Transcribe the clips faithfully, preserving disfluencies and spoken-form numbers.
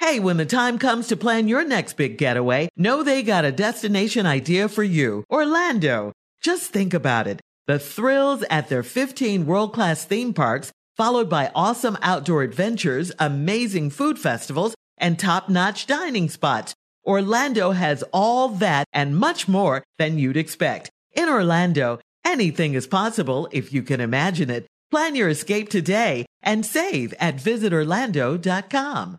Hey, when the time comes to plan your next big getaway, know they got a destination idea for you. Orlando. Just think about it. The thrills at their fifteen world-class theme parks, followed by awesome outdoor adventures, amazing food festivals, and top-notch dining spots. Orlando has all that and much more than you'd expect. In Orlando, anything is possible if you can imagine it. Plan your escape today and save at visit orlando dot com.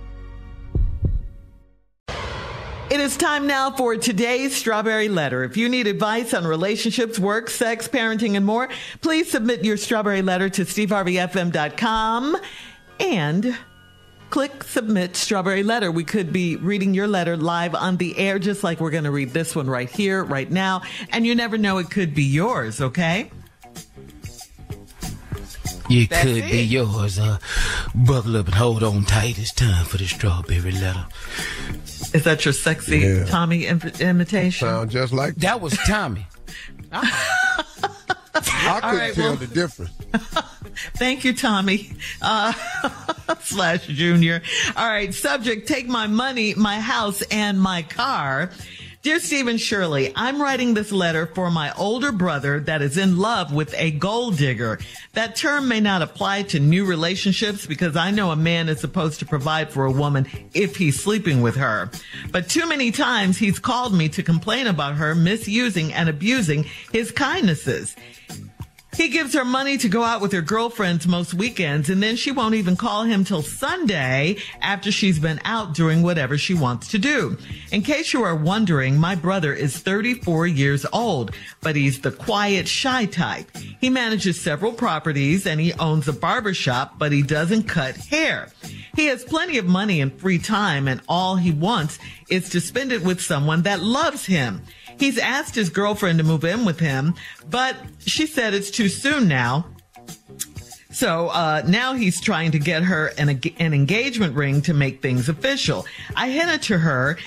It is time now for today's Strawberry Letter. If you need advice on relationships, work, sex, parenting, and more, please submit your Strawberry Letter to steve harvey f m dot com and click Submit Strawberry Letter. We could be reading your letter live on the air, just like we're going to read this one right here, right now. And you never know, it could be yours, okay? You That's could it. be yours. Uh, buckle up and hold on tight. It's time for the Strawberry Letter. Is that your sexy yeah. Tommy im- imitation? Sound just like that. That was Tommy. I couldn't right, tell well, the difference. Thank you, Tommy. Uh, slash Junior. All right. Subject, take my money, my house, and my car. Dear Stephen Shirley, I'm writing this letter for my older brother that is in love with a gold digger. That term may not apply to new relationships because I know a man is supposed to provide for a woman if he's sleeping with her. But too many times he's called me to complain about her misusing and abusing his kindnesses. He gives her money to go out with her girlfriends most weekends, and then she won't even call him till Sunday after she's been out doing whatever she wants to do. In case you are wondering, my brother is thirty-four years old, but he's the quiet, shy type. He manages several properties and he owns a barbershop, but he doesn't cut hair. He has plenty of money and free time, and all he wants is to spend it with someone that loves him. He's asked his girlfriend to move in with him, but she said it's too soon now. So uh, now he's trying to get her an, an engagement ring to make things official. I hinted to her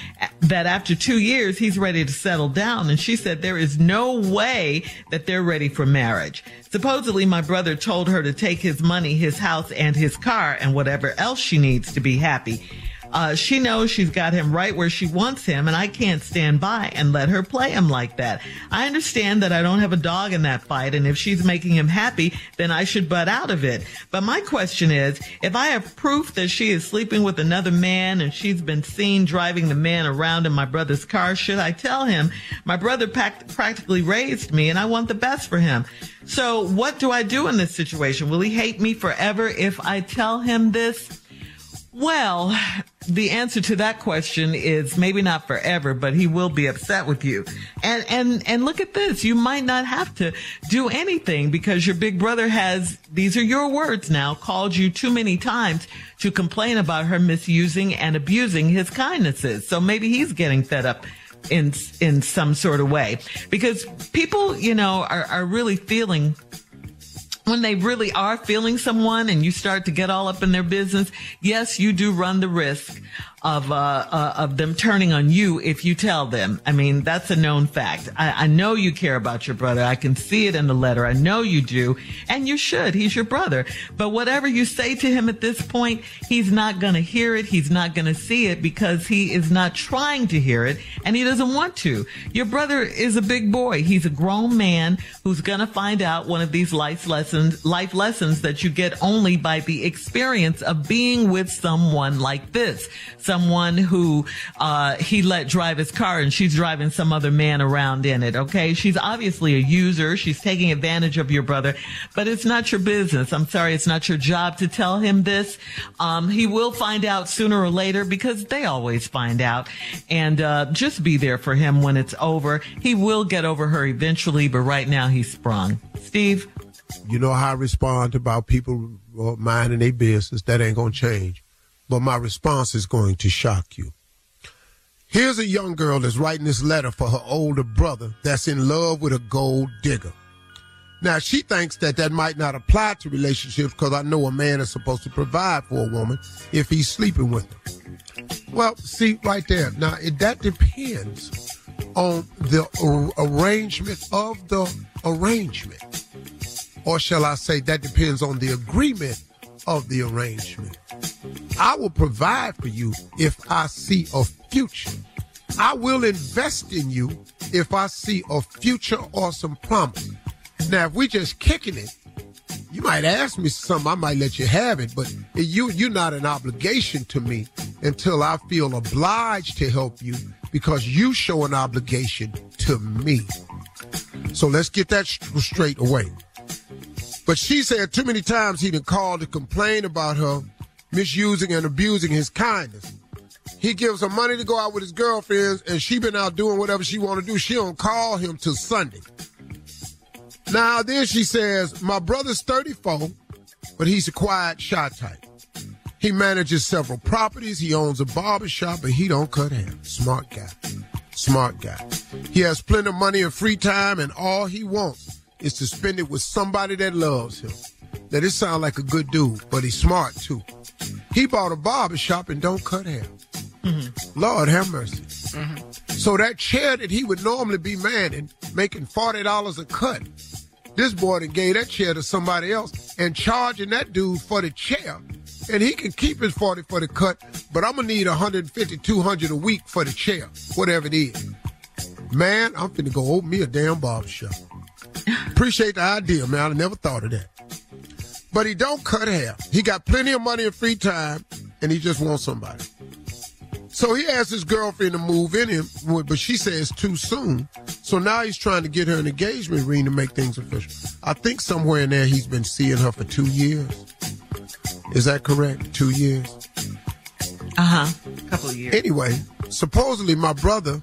that after two years, he's ready to settle down. And she said there is no way that they're ready for marriage. Supposedly, my brother told her to take his money, his house, and his car and whatever else she needs to be happy. Uh, she knows she's got him right where she wants him, and I can't stand by and let her play him like that. I understand that I don't have a dog in that fight, and if she's making him happy, then I should butt out of it. But my question is, if I have proof that she is sleeping with another man and she's been seen driving the man around in my brother's car, should I tell him? My brother packed, practically raised me, and I want the best for him. So what do I do in this situation? Will he hate me forever if I tell him this? Well, the answer to that question is maybe not forever, but he will be upset with you. And, and, and look at this. You might not have to do anything because your big brother has, these are your words now, called you too many times to complain about her misusing and abusing his kindnesses. So maybe he's getting fed up in, in some sort of way because people, you know, are, are really feeling when they really are feeling someone and you start to get all up in their business, yes, you do run the risk of uh, uh, of them turning on you if you tell them. I mean, that's a known fact. I, I know you care about your brother. I can see it in the letter. I know you do, and you should. He's your brother. But whatever you say to him at this point, he's not going to hear it. He's not going to see it because he is not trying to hear it, and he doesn't want to. Your brother is a big boy. He's a grown man who's going to find out one of these life lessons, life lessons that you get only by the experience of being with someone like this. Someone who uh he let drive his car and she's driving some other man around in it, okay? She's obviously a user. She's taking advantage of your brother, but it's not your business. I'm sorry, it's not your job to tell him this. Um he will find out sooner or later because they always find out. And uh just be there for him when it's over. He will get over her eventually, but right now he's sprung. Steve? You know how I respond about people minding their business. That ain't going to change. But my response is going to shock you. Here's a young girl that's writing this letter for her older brother that's in love with a gold digger. Now, she thinks that that might not apply to relationships because I know a man is supposed to provide for a woman if he's sleeping with them. Well, see, right there. Now, it, that depends on the ar- arrangement of the arrangement. Or shall I say that depends on the agreement of the arrangement. I will provide for you if I see a future. I will invest in you if I see a future or some promise. Now, if we just kicking it, you might ask me something. I might let you have it, but you, you're not an obligation to me until I feel obliged to help you because you show an obligation to me. So let's get that straight away. But she said too many times he done called to complain about her misusing and abusing his kindness. He gives her money to go out with his girlfriends, and she been out doing whatever she want to do. She don't call him till Sunday. Now, then she says, my brother's thirty-four, but he's a quiet, shy type. He manages several properties. He owns a barbershop, but he don't cut hair. Smart guy. Smart guy. He has plenty of money and free time, and all he wants is to spend it with somebody that loves him. Now, this sounds like a good dude, but he's smart, too. He bought a barbershop and don't cut hair. Mm-hmm. Lord have mercy. Mm-hmm. So that chair that he would normally be manning, making forty dollars a cut, this boy that gave that chair to somebody else and charging that dude for the chair. And he can keep his forty for the cut, but I'm going to need one hundred fifty, two hundred a week for the chair, whatever it is. Man, I'm finna go open me a damn barbershop. Appreciate the idea, man. I never thought of that. But he don't cut hair. He got plenty of money and free time, and he just wants somebody. So he asked his girlfriend to move in him, but she says too soon. So now he's trying to get her an engagement ring to make things official. I think somewhere in there he's been seeing her for two years. Is that correct? Two years? Uh-huh. A couple of years. Anyway, supposedly my brother...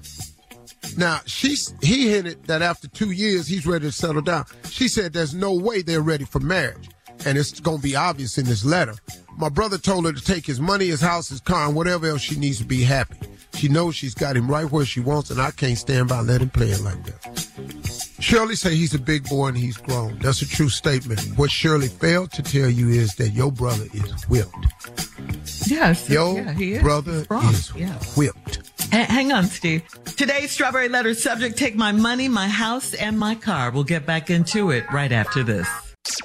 Now, she's, he hinted that after two years, he's ready to settle down. She said there's no way they're ready for marriage. And it's going to be obvious in this letter. My brother told her to take his money, his house, his car, and whatever else she needs to be happy. She knows she's got him right where she wants, and I can't stand by letting him play it like that. Shirley say he's a big boy and he's grown. That's a true statement. What Shirley failed to tell you is that your brother is whipped. Yes. Your yeah, he is. brother is yeah. whipped. Hang on, Steve. Today's Strawberry Letter subject, take my money, my house, and my car. We'll get back into it right after this.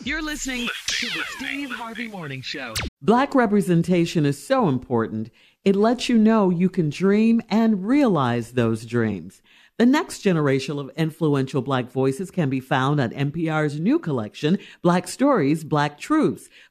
You're listening to the Steve Harvey Morning Show. Black representation is so important. It lets you know you can dream and realize those dreams. The next generation of influential Black voices can be found on N P R's new collection, Black Stories, Black Truths.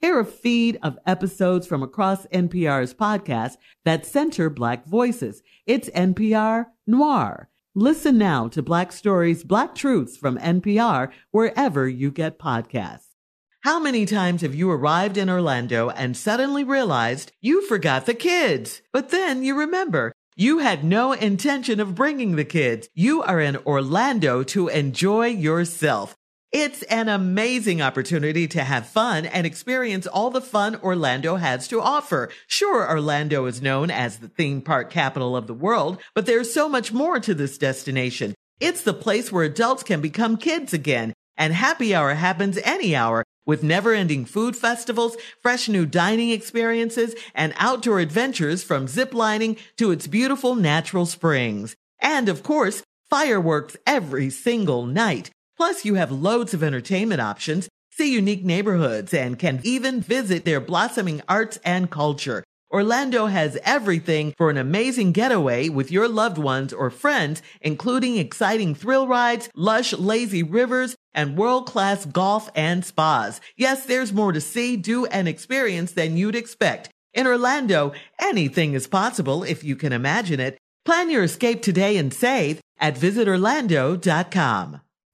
Hear a feed of episodes from across N P R's podcasts that center Black voices. It's N P R Noir. Listen now to Black Stories, Black Truths from N P R, wherever you get podcasts. How many times have you arrived in Orlando and suddenly realized you forgot the kids? But then you remember, you had no intention of bringing the kids. You are in Orlando to enjoy yourself. It's an amazing opportunity to have fun and experience all the fun Orlando has to offer. Sure, Orlando is known as the theme park capital of the world, but there's so much more to this destination. It's the place where adults can become kids again, and happy hour happens any hour with never-ending food festivals, fresh new dining experiences, and outdoor adventures from ziplining to its beautiful natural springs. And, of course, fireworks every single night. Plus, you have loads of entertainment options, see unique neighborhoods, and can even visit their blossoming arts and culture. Orlando has everything for an amazing getaway with your loved ones or friends, including exciting thrill rides, lush, lazy rivers, and world-class golf and spas. Yes, there's more to see, do, and experience than you'd expect. In Orlando, anything is possible if you can imagine it. Plan your escape today and save at visit orlando dot com.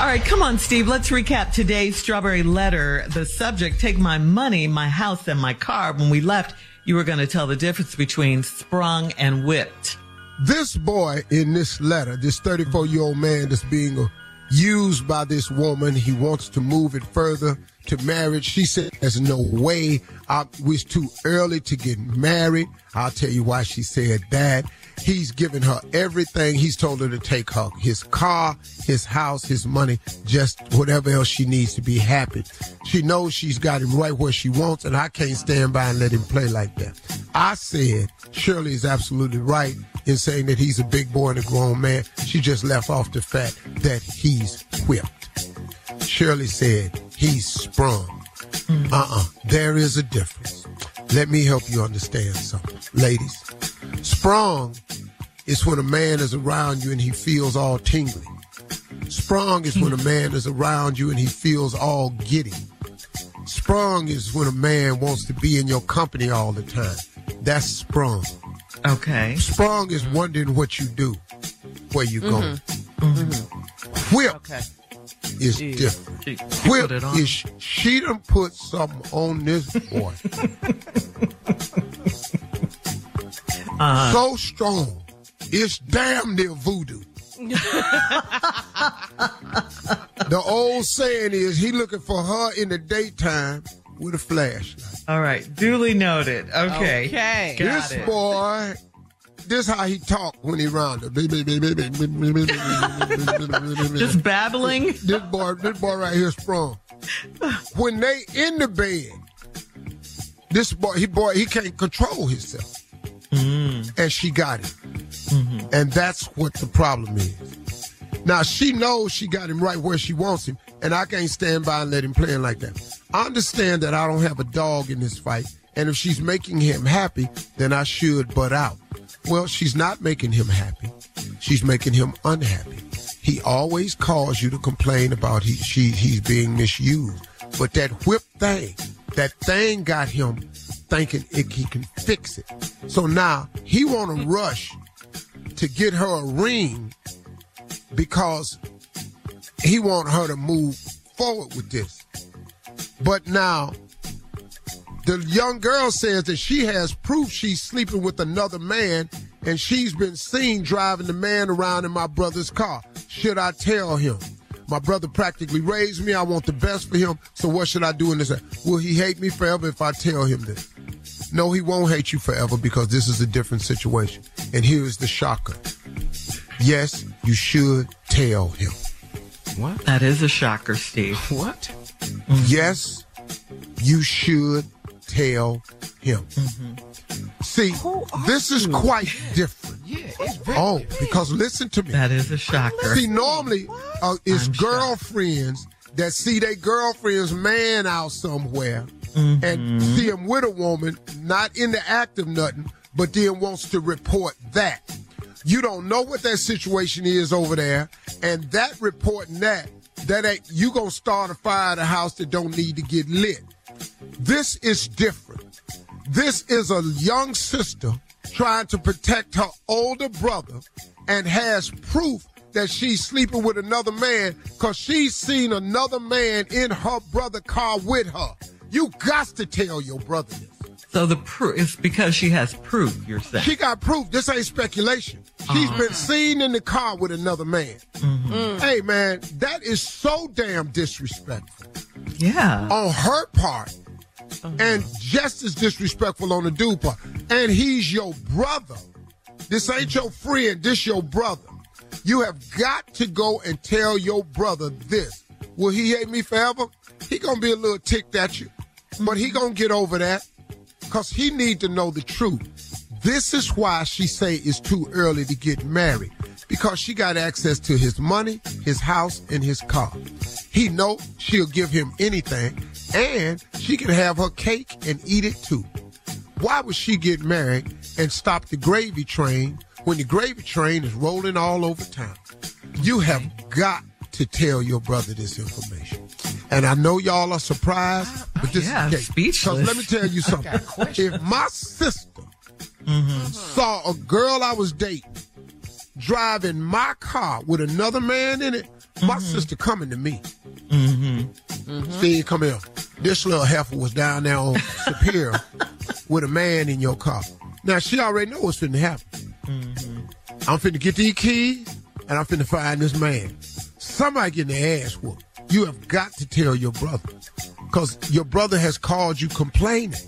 All right, come on, Steve. Let's recap today's Strawberry Letter. The subject, take my money, my house, and my car. When we left, you were going to tell the difference between sprung and whipped. This boy in this letter, this thirty-four-year-old man that's being used by this woman, he wants to move it further to marriage. She said, there's no way. I was too early to get married. I'll tell you why she said that. He's given her everything. He's told her to take her, his car, his house, his money, just whatever else she needs to be happy. She knows she's got him right where she wants, and I can't stand by and let him play like that. I said Shirley is absolutely right in saying that he's a big boy and a grown man. She just left off the fact that he's whipped. Shirley said he's sprung. Uh-uh. There is a difference. Let me help you understand something, ladies. Sprung is when a man is around you and he feels all tingly. Sprung is when a man is around you and he feels all giddy. Sprung is when a man wants to be in your company all the time. That's sprung. Okay. Sprung is wondering what you do, where you mm-hmm. going. Mm-hmm. Whip okay. is Jeez. different. She, she Whip is, she done put something on this boy. Uh-huh. So strong, it's damn near voodoo. The old saying is, he looking for her in the daytime with a flashlight. All right, duly noted. Okay, okay. Got this it. boy, this how he talk when he round up. Just babbling. This, this boy, this boy right here, sprung. When they in the bed, this boy, he boy, he can't control himself. Mm-hmm. And she got it. Mm-hmm. And that's what the problem is. Now, she knows she got him right where she wants him, and I can't stand by and let him play like that. I understand that I don't have a dog in this fight, and if she's making him happy, then I should butt out. Well, she's not making him happy. She's making him unhappy. He always calls you to complain about he, she, he's being misused. But that whip thing, that thing got him thinking it, he can fix it. So now he want to rush to get her a ring because he want her to move forward with this. But now the young girl says that she has proof she's sleeping with another man and she's been seen driving the man around in my brother's car. Should I tell him? My brother practically raised me. I want the best for him. So what should I do in this? Will he hate me forever if I tell him this? No, he won't hate you forever because this is a different situation. And here's the shocker. Yes, you should tell him. What? That is a shocker, Steve. What? Mm-hmm. Yes, you should tell him. Mm-hmm. See, this you? is quite different. Yeah, it's very oh, different. Because listen to me. That is a shocker. See, normally uh, it's I'm girlfriends shocked. that see their girlfriend's man out somewhere mm-hmm. and see him with a woman, not in the act of nothing, but then wants to report that. You don't know what that situation is over there, and that reporting that, that ain't, you gonna start a fire at a house that don't need to get lit. This is different. This is a young sister trying to protect her older brother and has proof that she's sleeping with another man because she's seen another man in her brother's car with her. You got to tell your brother this. So the proof is because she has proof, you're saying? She got proof. This ain't speculation. She's uh-huh. been seen in the car with another man. Mm-hmm. Mm. Hey, man, that is so damn disrespectful. Yeah. On her part. Uh-huh. And just as disrespectful on the dude part. And he's your brother. This ain't your friend. This your brother. You have got to go and tell your brother this. Will he hate me forever? He gonna be a little ticked at you. But he gonna get over that. Because he need to know the truth. This is why she say it's too early to get married. Because she got access to his money, his house, and his car. He know she'll give him anything, and she can have her cake and eat it too. Why would she get married and stop the gravy train when the gravy train is rolling all over town? You have got to tell your brother this information. And I know y'all are surprised, but this yeah, is speechless. Because let me tell you something. If my sister mm-hmm. saw a girl I was dating driving my car with another man in it, mm-hmm. my sister coming to me. Mm-hmm. Mm-hmm. See, come here. This little heifer was down there on Superior with a man in your car. Now, she already knows what's finna happen. Mm-hmm. I'm finna get these keys, and I'm finna find this man. Somebody getting their ass whooped. You have got to tell your brother because your brother has called you complaining.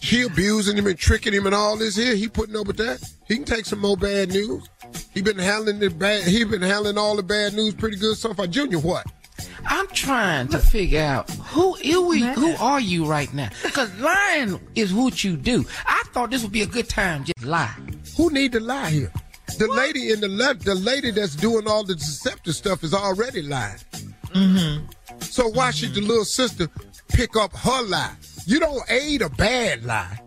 She abusing him and tricking him and all this here. He putting up with that. He can take some more bad news. He been handling the bad. He been handling all the bad news pretty good so far. Junior, what? I'm trying to figure out who we, who are you right now? Because lying is what you do. I thought this would be a good time just lie. Who need to lie here? The what? lady in the left, the lady that's doing all the deceptive stuff is already lying. Mm-hmm. So why mm-hmm. should the little sister pick up her lie? You don't aid a bad lie.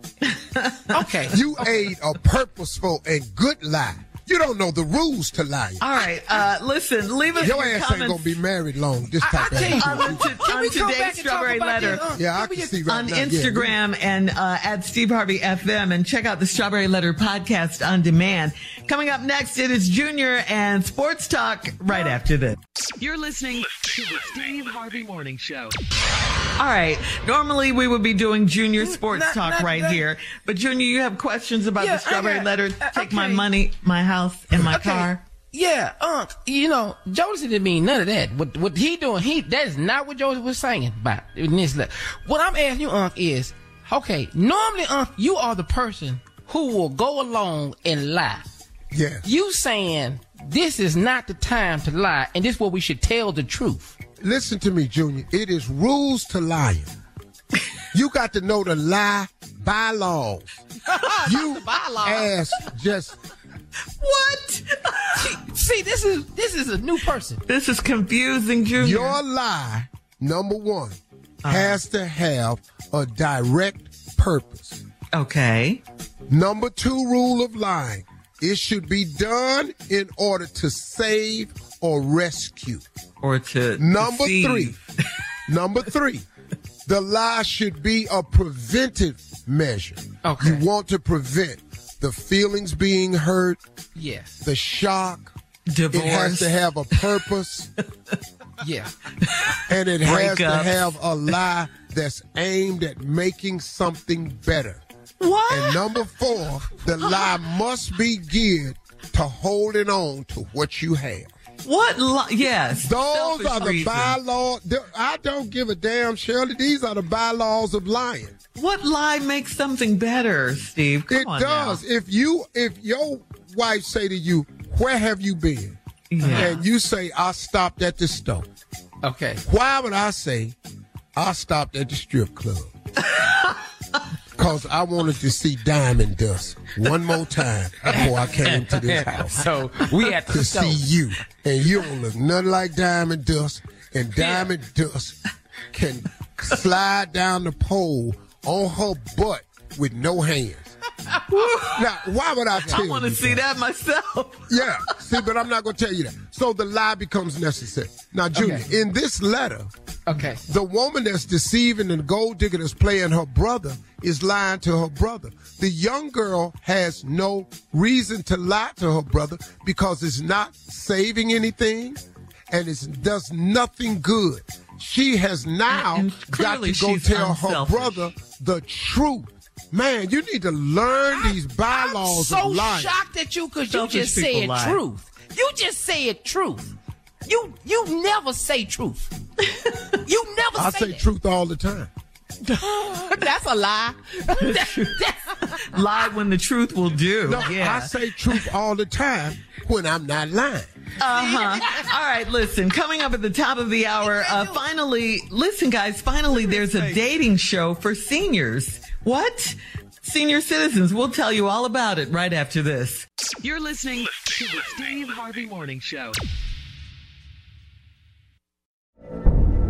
Okay. You aid a purposeful and good lie. You don't know the rules to lying. All right. Uh, listen, leave us your ass comments. Ain't going to be married long. This type I, I of ass. On, to, on today's back Strawberry Letter. Uh, yeah, I can see right on now. Instagram yeah. and uh, at Steve Harvey F M and check out the Strawberry Letter podcast on demand. Coming up next, it is Junior and Sports Talk right after this. You're listening to the Steve Harvey Morning Show. All right. Normally, we would be doing Junior Sports not, Talk not, right not. here. But, Junior, you have questions about yeah, the Strawberry got, Letter. Uh, Take okay. my money, my house, and my okay. car. Yeah. Um, you know, Joseph didn't mean none of that. What, what he doing, he that is not what Joseph was saying about in this letter. What I'm asking you, Unc, is, okay, normally, Unc, you are the person who will go along and lie. Yeah. You saying this is not the time to lie, and this is where we should tell the truth. Listen to me, Junior. It is rules to lying. You got to know the lie bylaws. You the bylaws. Ass just what? see, see, this is this is a new person. This is confusing, Junior. Your lie, number one, uh-huh. has to have a direct purpose. Okay. Number two rule of lying. It should be done in order to save or rescue. Or to Number deceive. three. Number three. The lie should be a preventive measure. Okay. You want to prevent the feelings being hurt. Yes. The shock. Divorce. It has to have a purpose. Yeah. And it Break has up. to have a lie that's aimed at making something better. What? And number four, the lie must be geared to holding on to what you have. What? Li- yes. Those Selfish are the reason. bylaws. I don't give a damn, Shirley. These are the bylaws of lying. What lie makes something better, Steve? Come it on does. Now. If you, if your wife say to you, "Where have you been?" Yeah. And you say, "I stopped at the store." Okay. Why would I say, "I stopped at the strip club"? Because I wanted to see Diamond Dust one more time before I came to this house. So we had to, to see you. And you don't look nothing like Diamond Dust. And Diamond yeah. Dust can slide down the pole on her butt with no hands. Now, why would I tell you? I want to see that? that myself. Yeah. See, but I'm not going to tell you that. So the lie becomes necessary. Now, Junior, okay. in this letter, okay, the woman that's deceiving and the gold digger that's playing her brother is lying to her brother. The young girl has no reason to lie to her brother because it's not saving anything and it does nothing good. She has now and, and got to go tell unselfish. her brother the truth. Man, you need to learn I, these bylaws I'm so of lying. I'm so shocked at you because you just said lie. truth. You just said truth. You you never say truth. You never I say, say truth all the time. That's a lie. Lie when the truth will do. No, yeah. I say truth all the time when I'm not lying. Uh-huh. All right, listen, coming up at the top of the hour, uh, finally, listen, guys, finally, there's a dating show for seniors. What? Senior citizens. We'll tell you all about it right after this. You're listening to the Steve Harvey Morning Show.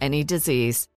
any disease.